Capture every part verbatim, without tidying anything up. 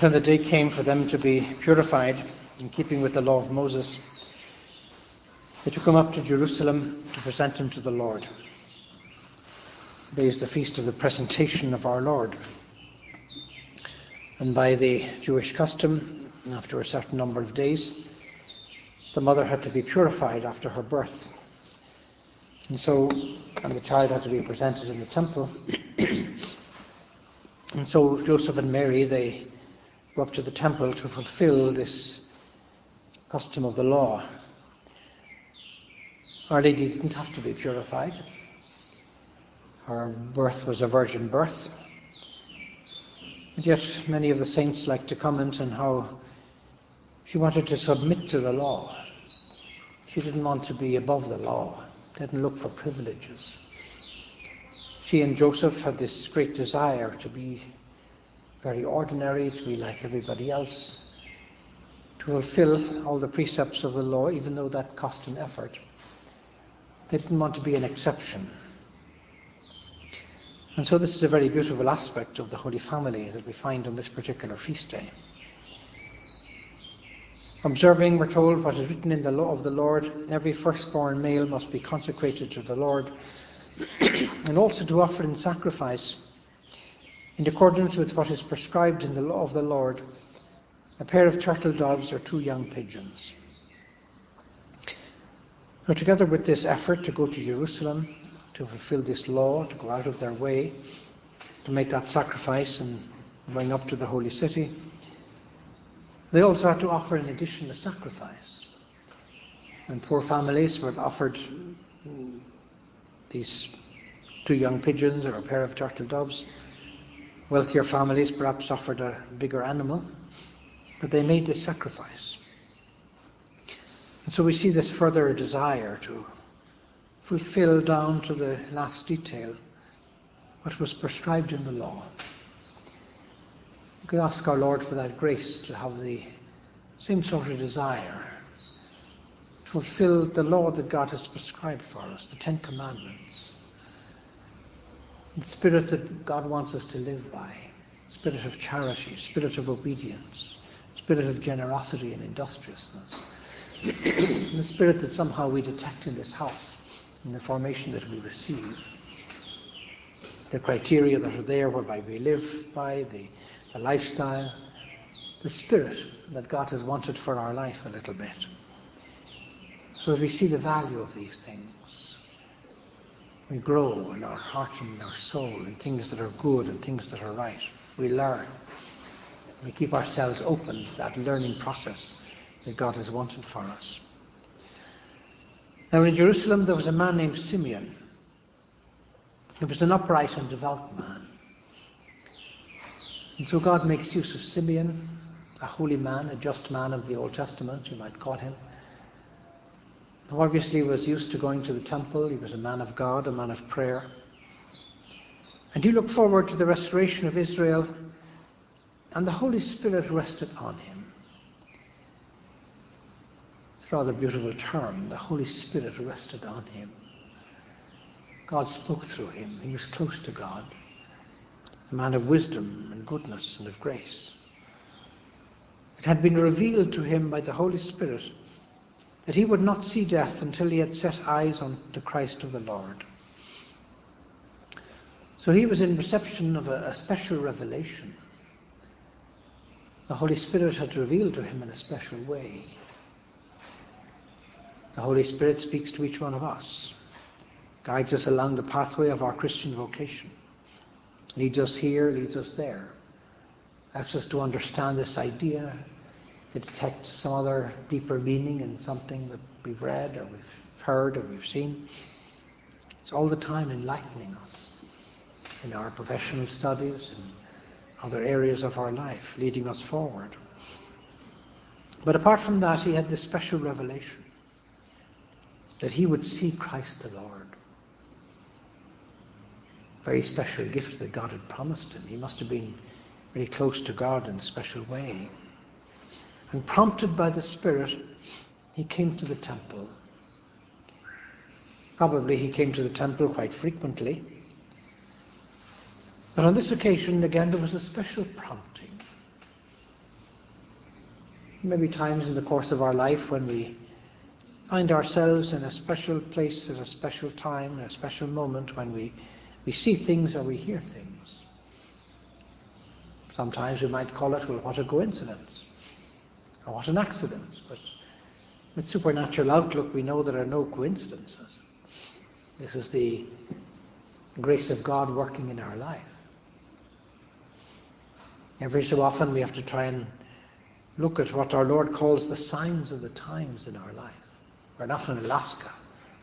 When the day came for them to be purified, in keeping with the law of Moses, they took him up to Jerusalem to present him to the Lord. Today is the feast of the presentation of our Lord. And by the Jewish custom, after a certain number of days, the mother had to be purified after her birth. And so, and the child had to be presented in the temple. And so Joseph and Mary, they up to the temple to fulfill this custom of the law. Our Lady didn't have to be purified. Her birth was a virgin birth. And yet many of the saints like to comment on how she wanted to submit to the law. She didn't want to be above the law, didn't look for privileges. She and Joseph had this great desire to be very ordinary, to be like everybody else, to fulfill all the precepts of the law, even though that cost an effort. They didn't want to be an exception. And so this is a very beautiful aspect of the Holy Family that we find on this particular feast day. Observing, we're told, what is written in the law of the Lord, every firstborn male must be consecrated to the Lord, and also to offer in sacrifice, in accordance with what is prescribed in the law of the Lord, a pair of turtle doves or two young pigeons. Now, together with this effort to go to Jerusalem, to fulfill this law, to go out of their way, to make that sacrifice and going up to the holy city, they also had to offer in addition a sacrifice. And poor families were offered these two young pigeons or a pair of turtle doves. Wealthier families perhaps offered a bigger animal, but they made this sacrifice. And so we see this further desire to fulfill down to the last detail what was prescribed in the law. We could ask our Lord for that grace to have the same sort of desire to fulfill the law that God has prescribed for us, the Ten Commandments. The spirit that God wants us to live by, spirit of charity, spirit of obedience, spirit of generosity and industriousness, the spirit that somehow we detect in this house, in the formation that we receive, the criteria that are there whereby we live by, the, the lifestyle, the spirit that God has wanted for our life a little bit, so that we see the value of these things. We grow in our heart and in our soul in things that are good and things that are right. We learn. We keep ourselves open to that learning process that God has wanted for us. Now, in Jerusalem, there was a man named Simeon. He was an upright and devout man. And so God makes use of Simeon, a holy man, a just man of the Old Testament, you might call him. Now, obviously, he was used to going to the temple. He was a man of God, a man of prayer. And he looked forward to the restoration of Israel, and the Holy Spirit rested on him. It's a rather beautiful term. The Holy Spirit rested on him. God spoke through him. He was close to God, a man of wisdom and goodness and of grace. It had been revealed to him by the Holy Spirit that he would not see death until he had set eyes on the Christ of the Lord. So he was in reception of a, a special revelation. The Holy Spirit had revealed to him in a special way. The Holy Spirit speaks to each one of us, guides us along the pathway of our Christian vocation, leads us here, leads us there, asks us to understand this idea, to detect some other deeper meaning in something that we've read or we've heard or we've seen. It's all the time enlightening us in our professional studies and other areas of our life, leading us forward. But apart from that, he had this special revelation that he would see Christ the Lord. Very special gift that God had promised him. He must have been really close to God in a special way. And prompted by the Spirit, he came to the temple. Probably he came to the temple quite frequently. But on this occasion, again, there was a special prompting. Maybe times in the course of our life when we find ourselves in a special place at a special time, in a special moment, when we, we see things or we hear things. Sometimes we might call it, well, what a coincidence, or what an accident. But with supernatural outlook, we know there are no coincidences. This is the grace of God working in our life. Every so often we have to try and look at what our Lord calls the signs of the times in our life. We're not in Alaska,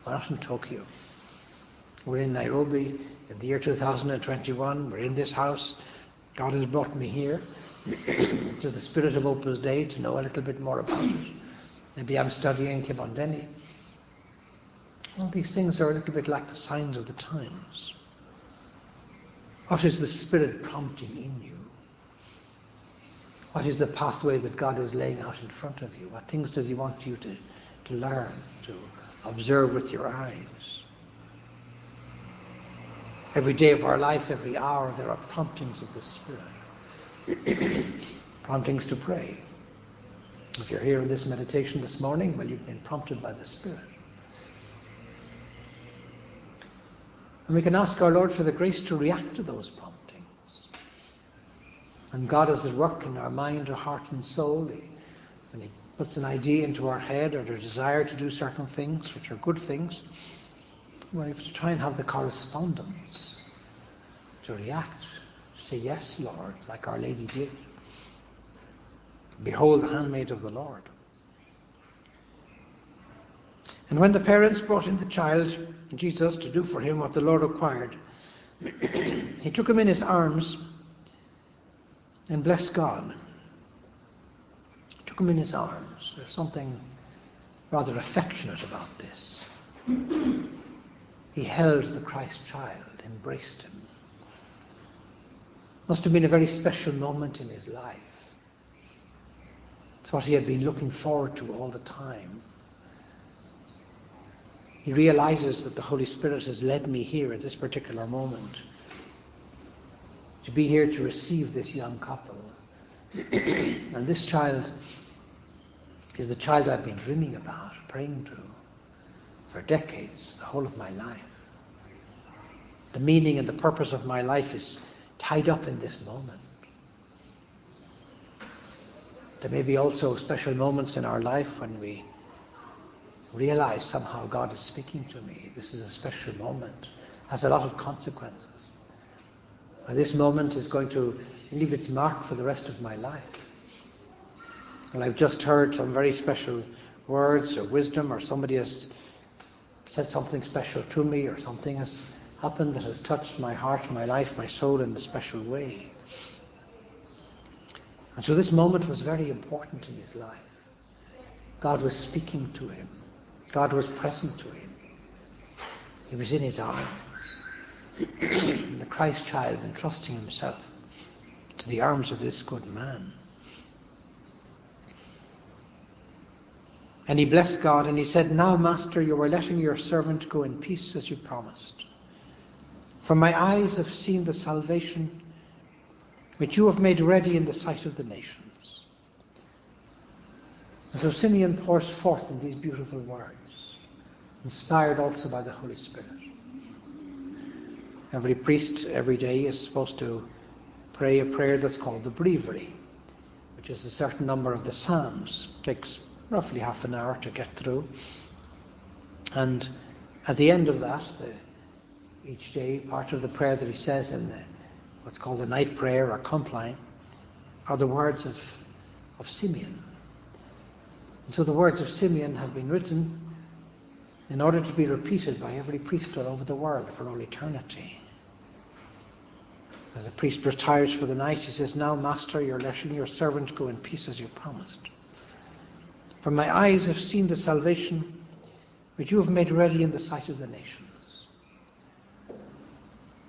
we're not in Tokyo. We're in Nairobi in the year two thousand twenty-one, we're in this house. God has brought me here to the spirit of Opus Dei to know a little bit more about it. Maybe I'm studying Kibondeni. All these things are a little bit like the signs of the times. What is the Spirit prompting in you? What is the pathway that God is laying out in front of you? What things does he want you to, to learn, to observe with your eyes? Every day of our life, every hour, there are promptings of the Spirit. Promptings to pray. If you're here in this meditation this morning, well, you've been prompted by the Spirit. And we can ask our Lord for the grace to react to those promptings. And God is at work in our mind, or heart and soul. He, when he puts an idea into our head or a desire to do certain things, which are good things, we have to try and have the correspondence to react. Say, yes, Lord, like Our Lady did. Behold the handmaid of the Lord. And when the parents brought in the child, Jesus, to do for him what the Lord required, he took him in his arms and blessed God. He took him in his arms. There's something rather affectionate about this. He held the Christ child, embraced him. Must have been a very special moment in his life. It's what he had been looking forward to all the time. He realizes that the Holy Spirit has led me here at this particular moment, to be here to receive this young couple. And this child is the child I've been dreaming about, praying to, for decades, the whole of my life. The meaning and the purpose of my life is tied up in this moment. There may be also special moments in our life when we realize somehow God is speaking to me. This is a special moment. Has a lot of consequences. This moment is going to leave its mark for the rest of my life. And I've just heard some very special words or wisdom, or somebody has said something special to me, or something has happened that has touched my heart, my life, my soul in a special way. And so this moment was very important in his life. God was speaking to him. God was present to him. He was in his arms. The Christ child entrusting himself to the arms of this good man. And he blessed God and he said, now, Master, you are letting your servant go in peace as you promised. For my eyes have seen the salvation which you have made ready in the sight of the nations. And so Simeon pours forth in these beautiful words, inspired also by the Holy Spirit. Every priest every day is supposed to pray a prayer that's called the Breviary, which is a certain number of the Psalms. It takes roughly half an hour to get through. And at the end of that, the, each day, part of the prayer that he says in the, what's called the night prayer or compline are the words of, of Simeon, And so the words of Simeon have been written in order to be repeated by every priesthood over the world for all eternity. As the priest retires for the night, he says, "Now, Master, you're letting your servant go in peace as you promised. For my eyes have seen the salvation which you have made ready in the sight of the nations."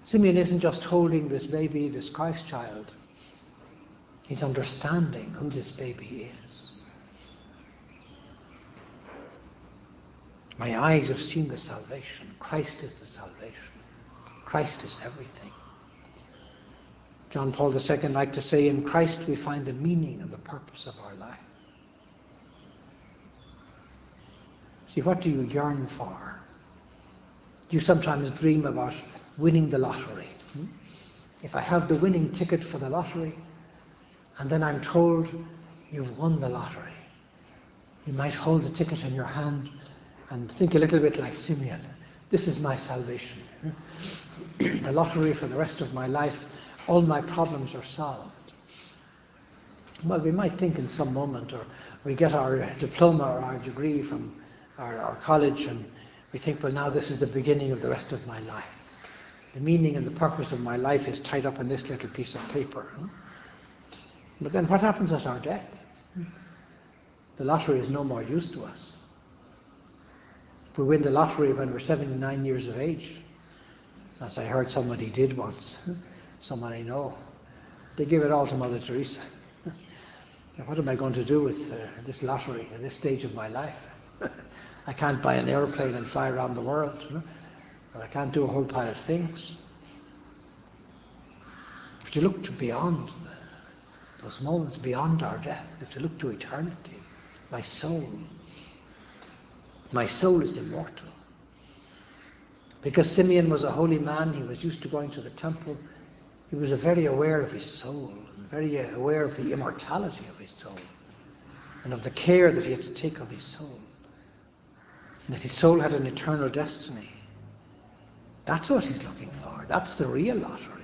Simeon isn't just holding this baby, this Christ child. He's understanding who this baby is. My eyes have seen the salvation. Christ is the salvation. Christ is everything. John Paul the Second liked to say, in Christ we find the meaning and the purpose of our life. See, what do you yearn for? You sometimes dream about winning the lottery. Hmm? If I have the winning ticket for the lottery, and then I'm told you've won the lottery, you might hold the ticket in your hand and think a little bit like Simeon. This is my salvation. A lottery for the rest of my life. All my problems are solved. Well, we might think in some moment, or we get our diploma or our degree from our, our college, and we think, well, now this is the beginning of the rest of my life. The meaning and the purpose of my life is tied up in this little piece of paper. But then what happens at our death? The lottery is no more use to us. If we win the lottery when we're seventy-nine years of age, as I heard somebody did once, someone I know, they give it all to Mother Teresa. What am I going to do with uh, this lottery at this stage of my life? I can't buy an airplane and fly around the world, you know? Or I can't do a whole pile of things. If you look to beyond the, those moments, beyond our death, if you look to eternity, my soul, my soul is immortal. Because Simeon was a holy man, he was used to going to the temple. He was very aware of his soul, and very aware of the immortality of his soul, and of the care that he had to take of his soul, and that his soul had an eternal destiny. That's what he's looking for. That's the real lottery.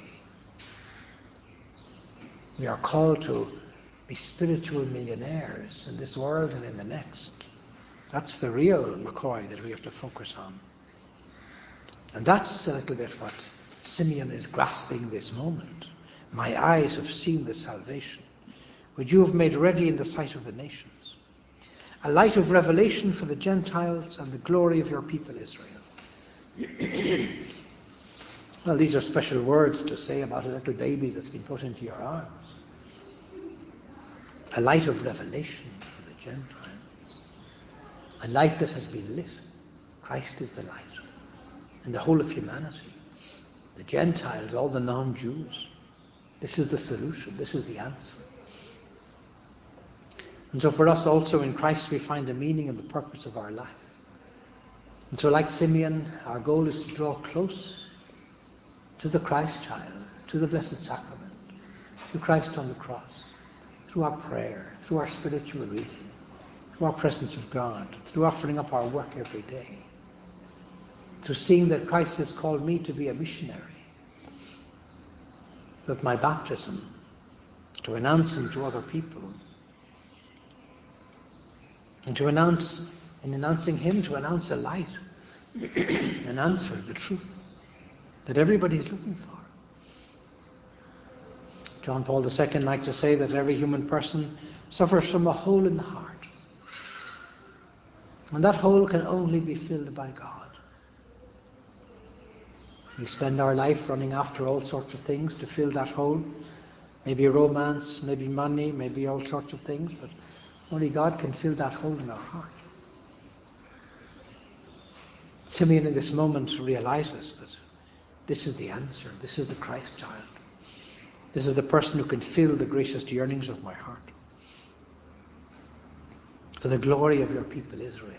We are called to be spiritual millionaires in this world and in the next. That's the real McCoy that we have to focus on. And that's a little bit what Simeon is grasping this moment. My eyes have seen the salvation which you have made ready in the sight of the nations, a light of revelation for the Gentiles and the glory of your people Israel. Well, these are special words to say about a little baby that's been put into your arms. A light of revelation for the Gentiles, a light that has been lit. Christ is the light, and the whole of humanity. The Gentiles, all the non-Jews. This is the solution. This is the answer. And so for us also in Christ we find the meaning and the purpose of our life. And so like Simeon, our goal is to draw close to the Christ child, to the Blessed Sacrament, to Christ on the cross, through our prayer, through our spiritual reading, through our presence of God, through offering up our work every day, through seeing that Christ has called me to be a missionary, that my baptism, to announce Him to other people, and to announce, in announcing Him, to announce a light, an answer, the truth that everybody is looking for. John Paul the Second liked to say that every human person suffers from a hole in the heart, and that hole can only be filled by God. We spend our life running after all sorts of things to fill that hole. Maybe romance, maybe money, maybe all sorts of things, but only God can fill that hole in our heart. Simeon in this moment realizes that this is the answer. This is the Christ child. This is the person who can fill the greatest yearnings of my heart. For the glory of your people, Israel.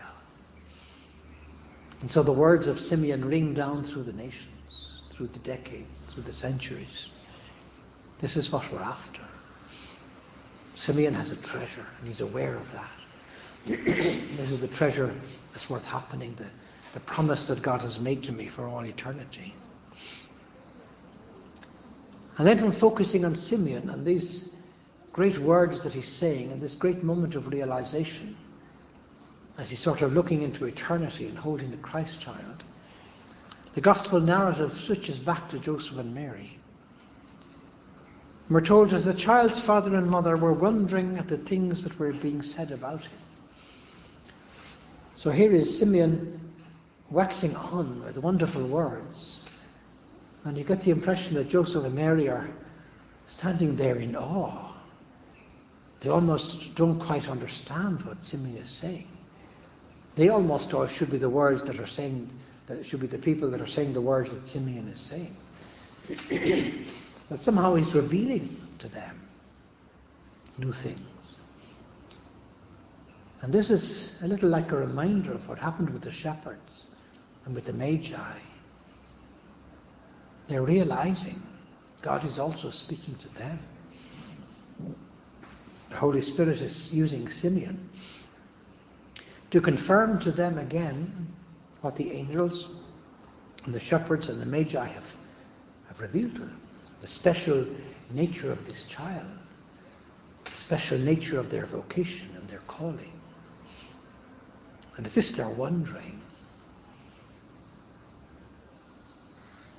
And so the words of Simeon ring down through the nations, through the decades, through the centuries. This is what we're after. Simeon has a treasure, and he's aware of that. This is the treasure that's worth happening, the, the promise that God has made to me for all eternity. And then from focusing on Simeon and these great words that he's saying, and this great moment of realization, as he's sort of looking into eternity and holding the Christ child, the gospel narrative switches back to Joseph and Mary. And we're told as the child's father and mother were wondering at the things that were being said about him. So here is Simeon waxing on with wonderful words. And you get the impression that Joseph and Mary are standing there in awe. They almost don't quite understand what Simeon is saying. They almost or should be the words that are saying, that should be the people that are saying the words that Simeon is saying. But somehow he's revealing to them new things. And this is a little like a reminder of what happened with the shepherds and with the Magi. They're realizing God is also speaking to them. The Holy Spirit is using Simeon to confirm to them again what the angels and the shepherds and the Magi have, have revealed to them. The special nature of this child, the special nature of their vocation and their calling. And at this they're wondering.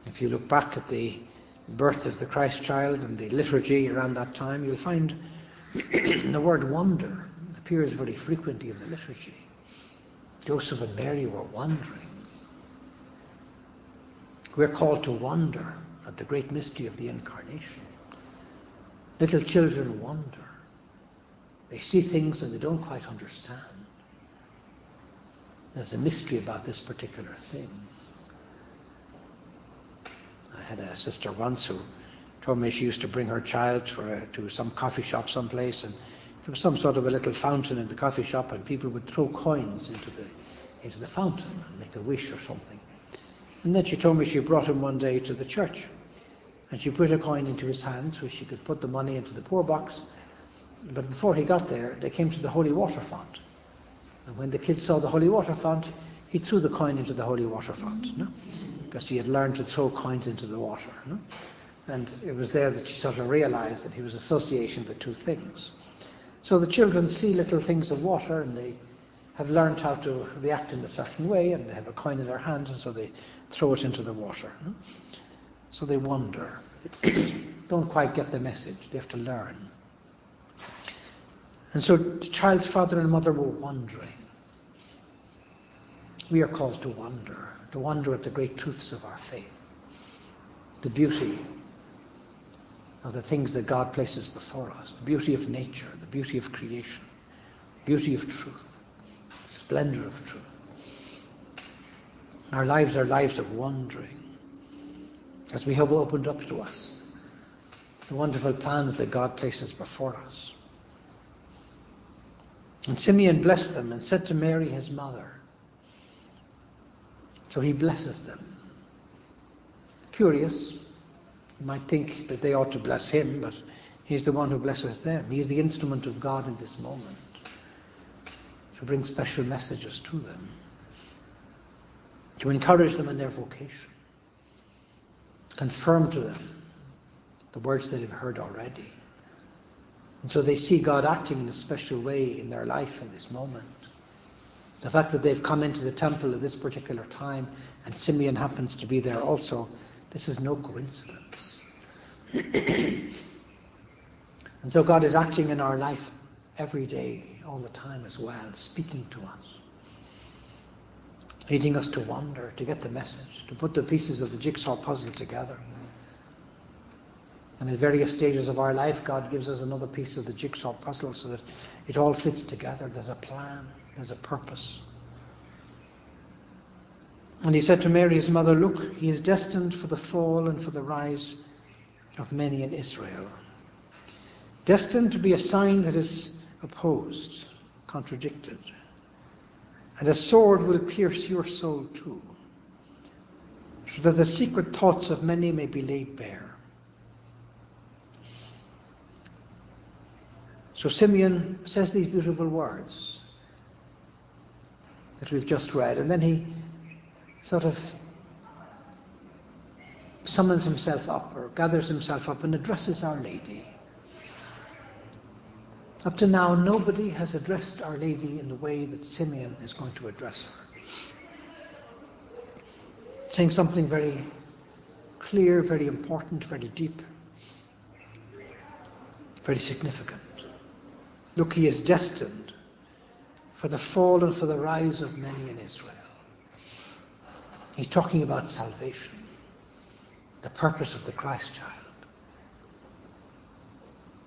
If you look back at the birth of the Christ child and the liturgy around that time, you'll find the word wonder appears very frequently in the liturgy. Joseph and Mary were wondering. We're called to wonder at the great mystery of the Incarnation. Little children wonder. They see things and they don't quite understand. There's a mystery about this particular thing. I had a sister once who told me she used to bring her child for a, to some coffee shop someplace, and there was some sort of a little fountain in the coffee shop, and people would throw coins into the, into the fountain and make a wish or something. And then she told me she brought him one day to the church, and she put a coin into his hand so she could put the money into the poor box. But before he got there, they came to the holy water font. And when the kid saw the holy water font, he threw the coin into the holy water font, no? Because he had learned to throw coins into the water. No? And it was there that she sort of realized that he was associating the two things. So the children see little things of water, and they have learned how to react in a certain way, and they have a coin in their hand, and so they throw it into the water. So they wonder. Don't quite get the message. They have to learn. And so the child's father and mother were wondering. We are called to wonder, to wonder at the great truths of our faith, the beauty of the things that God places before us, the beauty of nature, the beauty of creation, the beauty of truth, the splendor of truth. Our lives are lives of wondering, as we have opened up to us the wonderful plans that God places before us. And Simeon blessed them and said to Mary, his mother. So he blesses them. Curious, you might think that they ought to bless him, but he's the one who blesses them. He is the instrument of God in this moment to bring special messages to them, to encourage them in their vocation, confirm to them the words that they've heard already. And so they see God acting in a special way in their life in this moment. The fact that they've come into the temple at this particular time and Simeon happens to be there also, this is no coincidence. And so God is acting in our life every day, all the time as well, speaking to us, leading us to wonder, to get the message, to put the pieces of the jigsaw puzzle together. And at various stages of our life, God gives us another piece of the jigsaw puzzle so that it all fits together. There's a plan, there's a purpose. And he said to Mary, his mother, look, he is destined for the fall and for the rise of many in Israel. Destined to be a sign that is opposed, contradicted. And a sword will pierce your soul too, so that the secret thoughts of many may be laid bare. So Simeon says these beautiful words that we've just read, and then he sort of summons himself up or gathers himself up and addresses Our Lady. Up to now, nobody has addressed Our Lady in the way that Simeon is going to address her. Saying something very clear, very important, very deep, very significant. Look, he is destined for the fall and for the rise of many in Israel. He's talking about salvation, the purpose of the Christ child.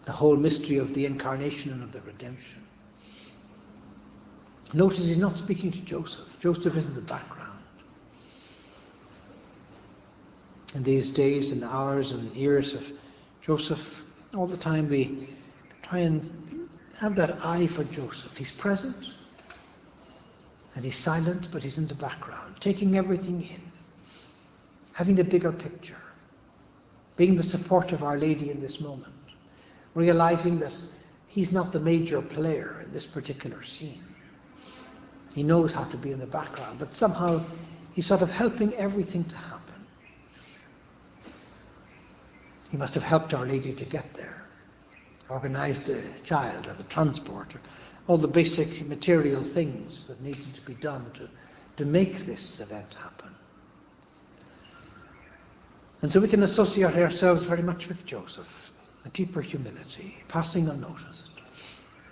The whole mystery of the incarnation and of the redemption. Notice he's not speaking to Joseph. Joseph is in the background. In these days and hours and years of Joseph, all the time we try and have that eye for Joseph. He's present and he's silent, but he's in the background, taking everything in, having the bigger picture, being the support of Our Lady in this moment. Realizing that he's not the major player in this particular scene. He knows how to be in the background, but somehow he's sort of helping everything to happen. He must have helped Our Lady to get there, organized the child or the transport, or all the basic material things that needed to be done to, to make this event happen. And so we can associate ourselves very much with Joseph. A deeper humility, passing unnoticed,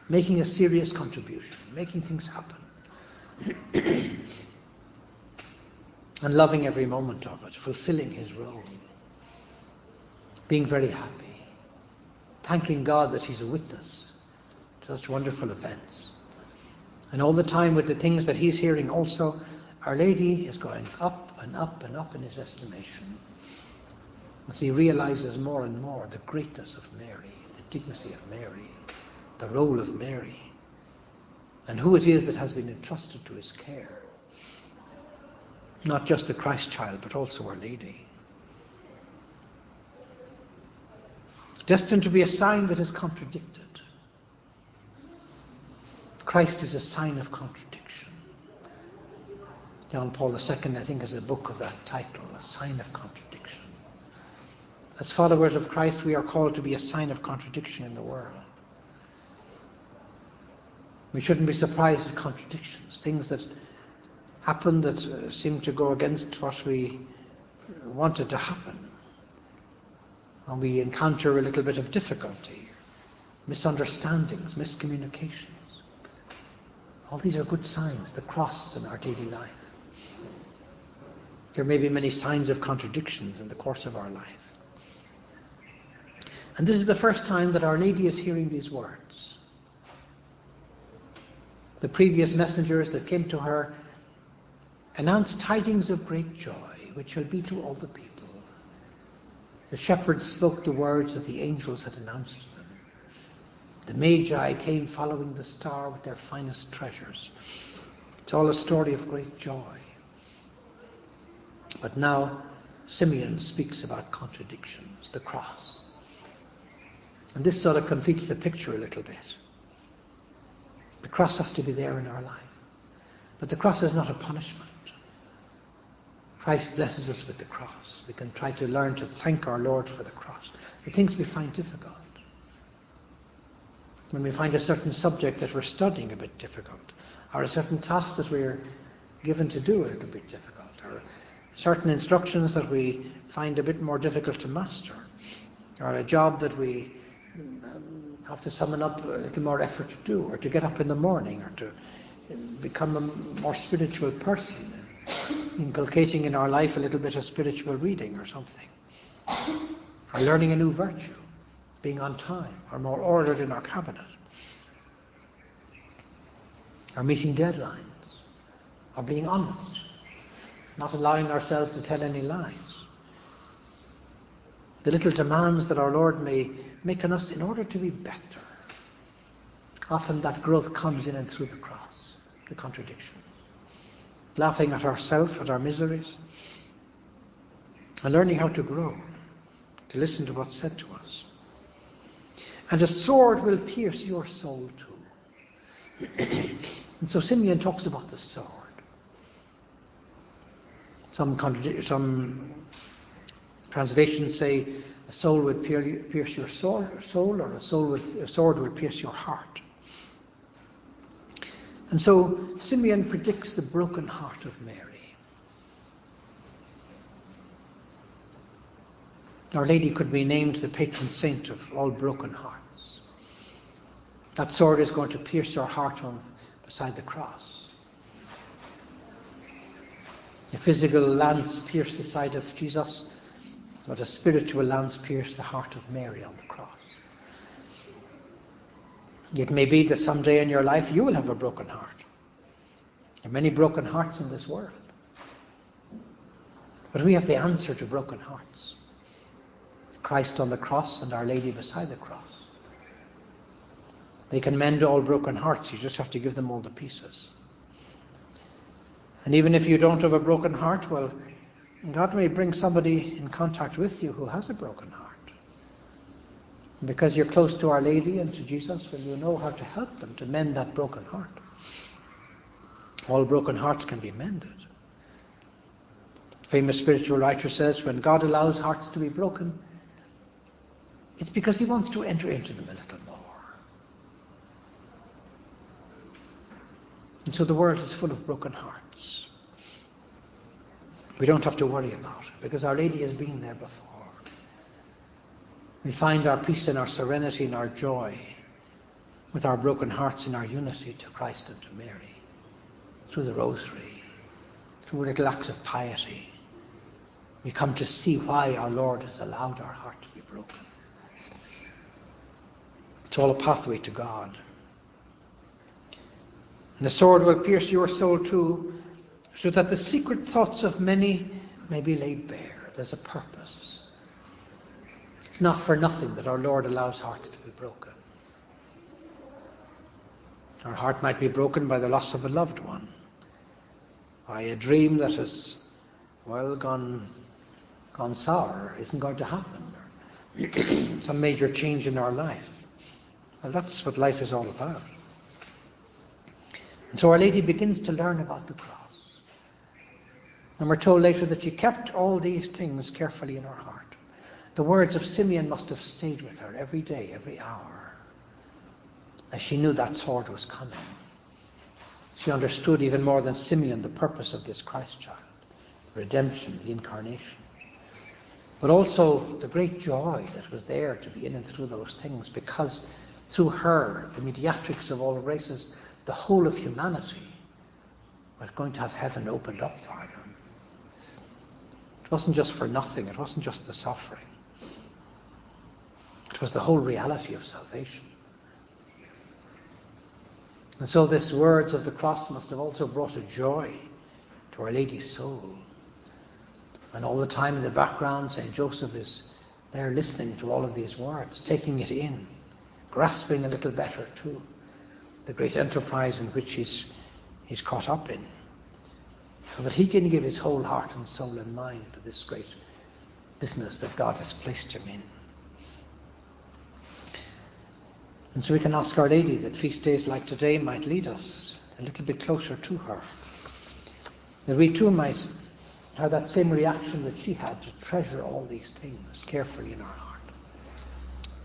making a serious contribution, making things happen, and loving every moment of it, fulfilling his role, being very happy, thanking God that he's a witness to such wonderful events. And all the time with the things that he's hearing also, Our Lady is going up and up and up in his estimation. As he realizes more and more the greatness of Mary, the dignity of Mary, the role of Mary, and who it is that has been entrusted to his care. Not just the Christ child, but also Our Lady. Destined to be a sign that is contradicted. Christ is a sign of contradiction. John Paul the Second, I think, has a book of that title, A Sign of Contradiction. As followers of Christ, we are called to be a sign of contradiction in the world. We shouldn't be surprised at contradictions, things that happen that uh, seem to go against what we wanted to happen. When we encounter a little bit of difficulty, misunderstandings, miscommunications. All these are good signs, the cross in our daily life. There may be many signs of contradictions in the course of our life. And this is the first time that Our Lady is hearing these words. The previous messengers that came to her announced tidings of great joy, which shall be to all the people. The shepherds spoke the words that the angels had announced to them. The Magi came following the star with their finest treasures. It's all a story of great joy. But now Simeon speaks about contradictions, the cross. And this sort of completes the picture a little bit. The cross has to be there in our life. But the cross is not a punishment. Christ blesses us with the cross. We can try to learn to thank our Lord for the cross. The things we find difficult. When we find a certain subject that we're studying a bit difficult, or a certain task that we're given to do a little bit difficult, or certain instructions that we find a bit more difficult to master, or a job that we have to summon up a little more effort to do, or to get up in the morning, or to become a more spiritual person, inculcating in our life a little bit of spiritual reading or something, or learning a new virtue, being on time, or more ordered in our cabinet, or meeting deadlines, or being honest, not allowing ourselves to tell any lies. The little demands that our Lord may make on us in order to be better. Often that growth comes in and through the cross, the contradiction. Laughing at ourselves, at our miseries, and learning how to grow, to listen to what's said to us. And a sword will pierce your soul too. And so Simeon talks about the sword. Some contradiction, some translations say, a soul would pierce your soul, soul or a, soul would, a sword would pierce your heart. And so Simeon predicts the broken heart of Mary. Our Lady could be named the patron saint of all broken hearts. That sword is going to pierce your heart on beside the cross. A physical lance pierced the side of Jesus, but a spiritual lance pierced the heart of Mary on the cross. It may be that someday in your life you will have a broken heart. There are many broken hearts in this world. But we have the answer to broken hearts. Christ on the cross and Our Lady beside the cross. They can mend all broken hearts. You just have to give them all the pieces. And even if you don't have a broken heart, well, God may bring somebody in contact with you who has a broken heart. And because you're close to Our Lady and to Jesus, well, you know how to help them to mend that broken heart. All broken hearts can be mended. A famous spiritual writer says, when God allows hearts to be broken, it's because He wants to enter into them a little more. And so the world is full of broken hearts. We don't have to worry about it, because Our Lady has been there before. We find our peace and our serenity and our joy with our broken hearts and our unity to Christ and to Mary, through the rosary, through little acts of piety. We come to see why our Lord has allowed our heart to be broken. It's all a pathway to God. And the sword will pierce your soul too, so that the secret thoughts of many may be laid bare. There's a purpose. It's not for nothing that our Lord allows hearts to be broken. Our heart might be broken by the loss of a loved one, by a dream that has, well, gone, gone sour, isn't going to happen, or some major change in our life. Well, that's what life is all about. And so Our Lady begins to learn about the cross. And we're told later that she kept all these things carefully in her heart. The words of Simeon must have stayed with her every day, every hour, as she knew that sword was coming. She understood even more than Simeon the purpose of this Christ child, redemption, the incarnation. But also the great joy that was there to be in and through those things, because through her, the mediatrix of all graces, the whole of humanity was going to have heaven opened up for them. It wasn't just for nothing. It wasn't just the suffering. It was the whole reality of salvation. And so these words of the cross must have also brought a joy to Our Lady's soul. And all the time in the background, Saint Joseph is there listening to all of these words, taking it in, grasping a little better too the great enterprise in which he's, he's caught up in, so that he can give his whole heart and soul and mind to this great business that God has placed him in. And so we can ask Our Lady that feast days like today might lead us a little bit closer to her, that we too might have that same reaction that she had, to treasure all these things carefully in our heart,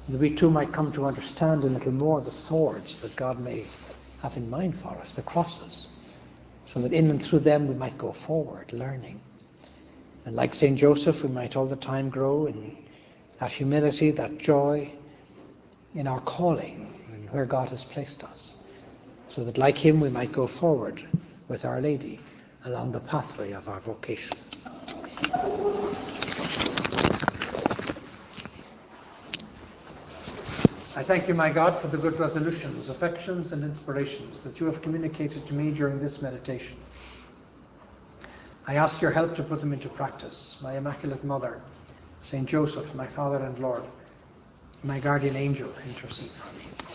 that we too might come to understand a little more the swords that God may have in mind for us, the crosses, so that in and through them we might go forward, learning. And like Saint Joseph, we might all the time grow in that humility, that joy, in our calling and where God has placed us, so that like him we might go forward with Our Lady along the pathway of our vocation. I thank you, my God, for the good resolutions, affections, and inspirations that you have communicated to me during this meditation. I ask your help to put them into practice. My Immaculate Mother, Saint Joseph, my Father and Lord, my guardian angel, intercede for me.